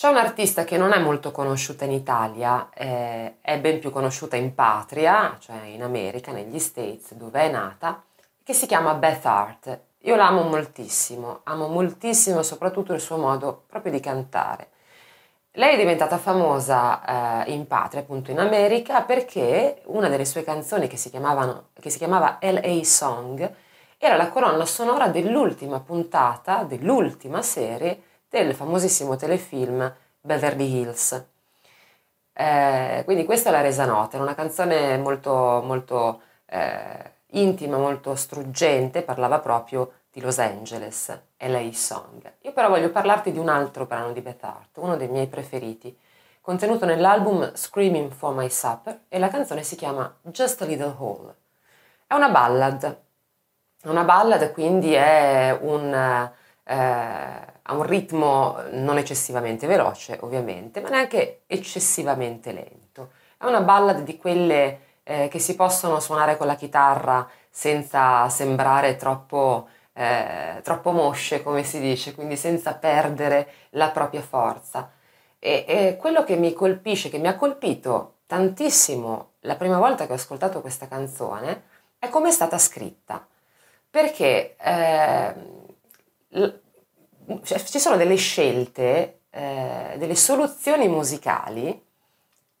C'è un'artista che non è molto conosciuta in Italia, è ben più conosciuta in patria, cioè in America, negli States, dove è nata, che si chiama Beth Hart. Io la amo moltissimo soprattutto il suo modo proprio di cantare. Lei è diventata famosa in patria, appunto in America, perché una delle sue canzoni che si chiamava L.A. Song era la colonna sonora dell'ultima puntata, dell'ultima serie del famosissimo telefilm Beverly Hills. Quindi questa è la resa nota, era una canzone molto intima, molto struggente, parlava proprio di Los Angeles, L.A. Song. Io però voglio parlarti di un altro brano di Beth Hart, uno dei miei preferiti, contenuto nell'album Screaming for My Supper, e la canzone si chiama Just a Little Hole. È una ballad, quindi è un ritmo non eccessivamente veloce, ovviamente, ma neanche eccessivamente lento. È una ballad di quelle che si possono suonare con la chitarra senza sembrare troppo mosce, come si dice, quindi senza perdere la propria forza. E quello che mi colpisce, che mi ha colpito tantissimo la prima volta che ho ascoltato questa canzone, è come è stata scritta, perché ci sono delle scelte, delle soluzioni musicali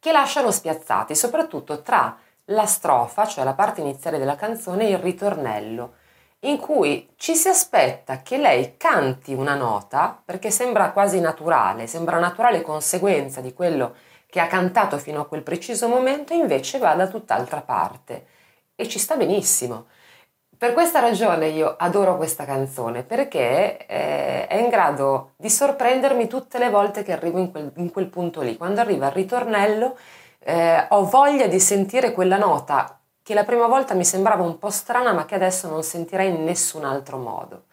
che lasciano spiazzati, soprattutto tra la strofa, cioè la parte iniziale della canzone, e il ritornello, in cui ci si aspetta che lei canti una nota, perché sembra quasi naturale, sembra naturale conseguenza di quello che ha cantato fino a quel preciso momento, invece va da tutt'altra parte, e ci sta benissimo. Per questa ragione io adoro questa canzone, perché è in grado di sorprendermi tutte le volte che arrivo in quel punto lì. Quando arriva il ritornello ho voglia di sentire quella nota che la prima volta mi sembrava un po' strana, ma che adesso non sentirei in nessun altro modo.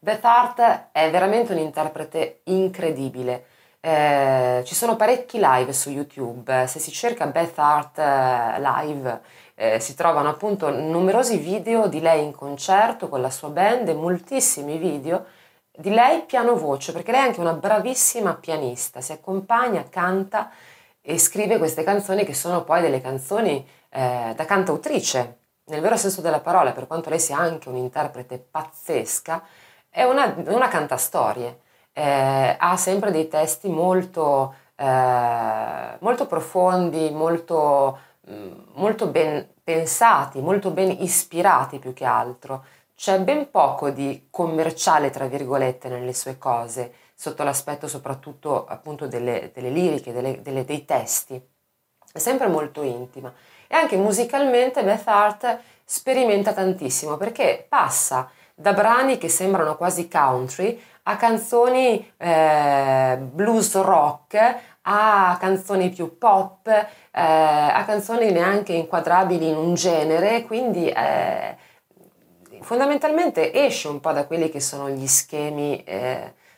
Beth Hart è veramente un interprete incredibile. Ci sono parecchi live su YouTube, se si cerca Beth Hart live si trovano appunto numerosi video di lei in concerto con la sua band e moltissimi video di lei piano voce, perché lei è anche una bravissima pianista, si accompagna, canta e scrive queste canzoni che sono poi delle canzoni da cantautrice, nel vero senso della parola, per quanto lei sia anche un'interprete pazzesca, è una cantastorie. Ha sempre dei testi molto profondi, molto ben pensati, molto ben ispirati più che altro. C'è ben poco di commerciale, tra virgolette, nelle sue cose, sotto l'aspetto soprattutto appunto delle liriche, dei testi. È sempre molto intima. E anche musicalmente Beth Hart sperimenta tantissimo, perché passa da brani che sembrano quasi country a canzoni blues rock, a canzoni più pop, a canzoni neanche inquadrabili in un genere, quindi fondamentalmente esce un po' da quelli che sono gli schemi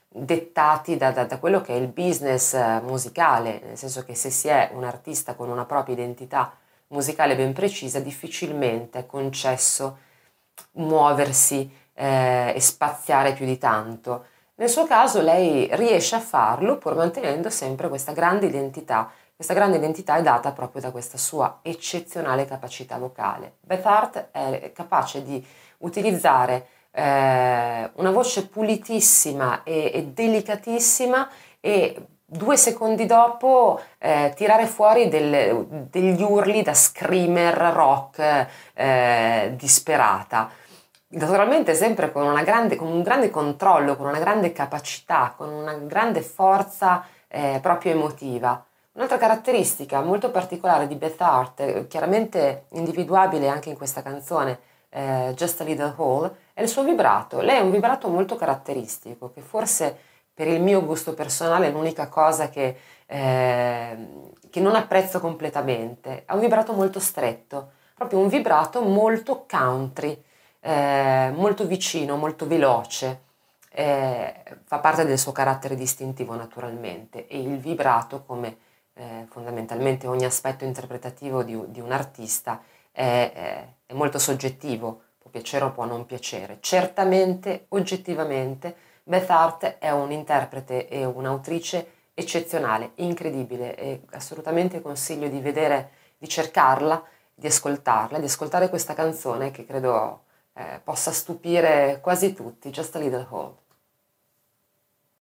dettati da quello che è il business musicale, nel senso che se si è un artista con una propria identità musicale ben precisa, difficilmente è concesso muoversi e spaziare più di tanto. Nel suo caso lei riesce a farlo pur mantenendo sempre questa grande identità. Questa grande identità è data proprio da questa sua eccezionale capacità vocale. Beth Hart è capace di utilizzare una voce pulitissima e delicatissima e 2 secondi dopo tirare fuori degli urli da screamer rock disperata. Naturalmente sempre con un grande controllo, con una grande capacità, con una grande forza proprio emotiva. Un'altra caratteristica molto particolare di Beth Hart, chiaramente individuabile anche in questa canzone Just a Little Hole, è il suo vibrato. Lei è un vibrato molto caratteristico, che forse per il mio gusto personale è l'unica cosa che non apprezzo completamente. Ha un vibrato molto stretto, proprio un vibrato molto country, molto vicino, molto veloce, fa parte del suo carattere distintivo naturalmente, e il vibrato, come fondamentalmente ogni aspetto interpretativo di un artista, è molto soggettivo, può piacere o può non piacere. Certamente, oggettivamente, Beth Hart è un'interprete e un'autrice eccezionale, incredibile, e assolutamente consiglio di vedere, di cercarla, di ascoltarla, di ascoltare questa canzone che credo possa stupire quasi tutti, Just a Little Hole.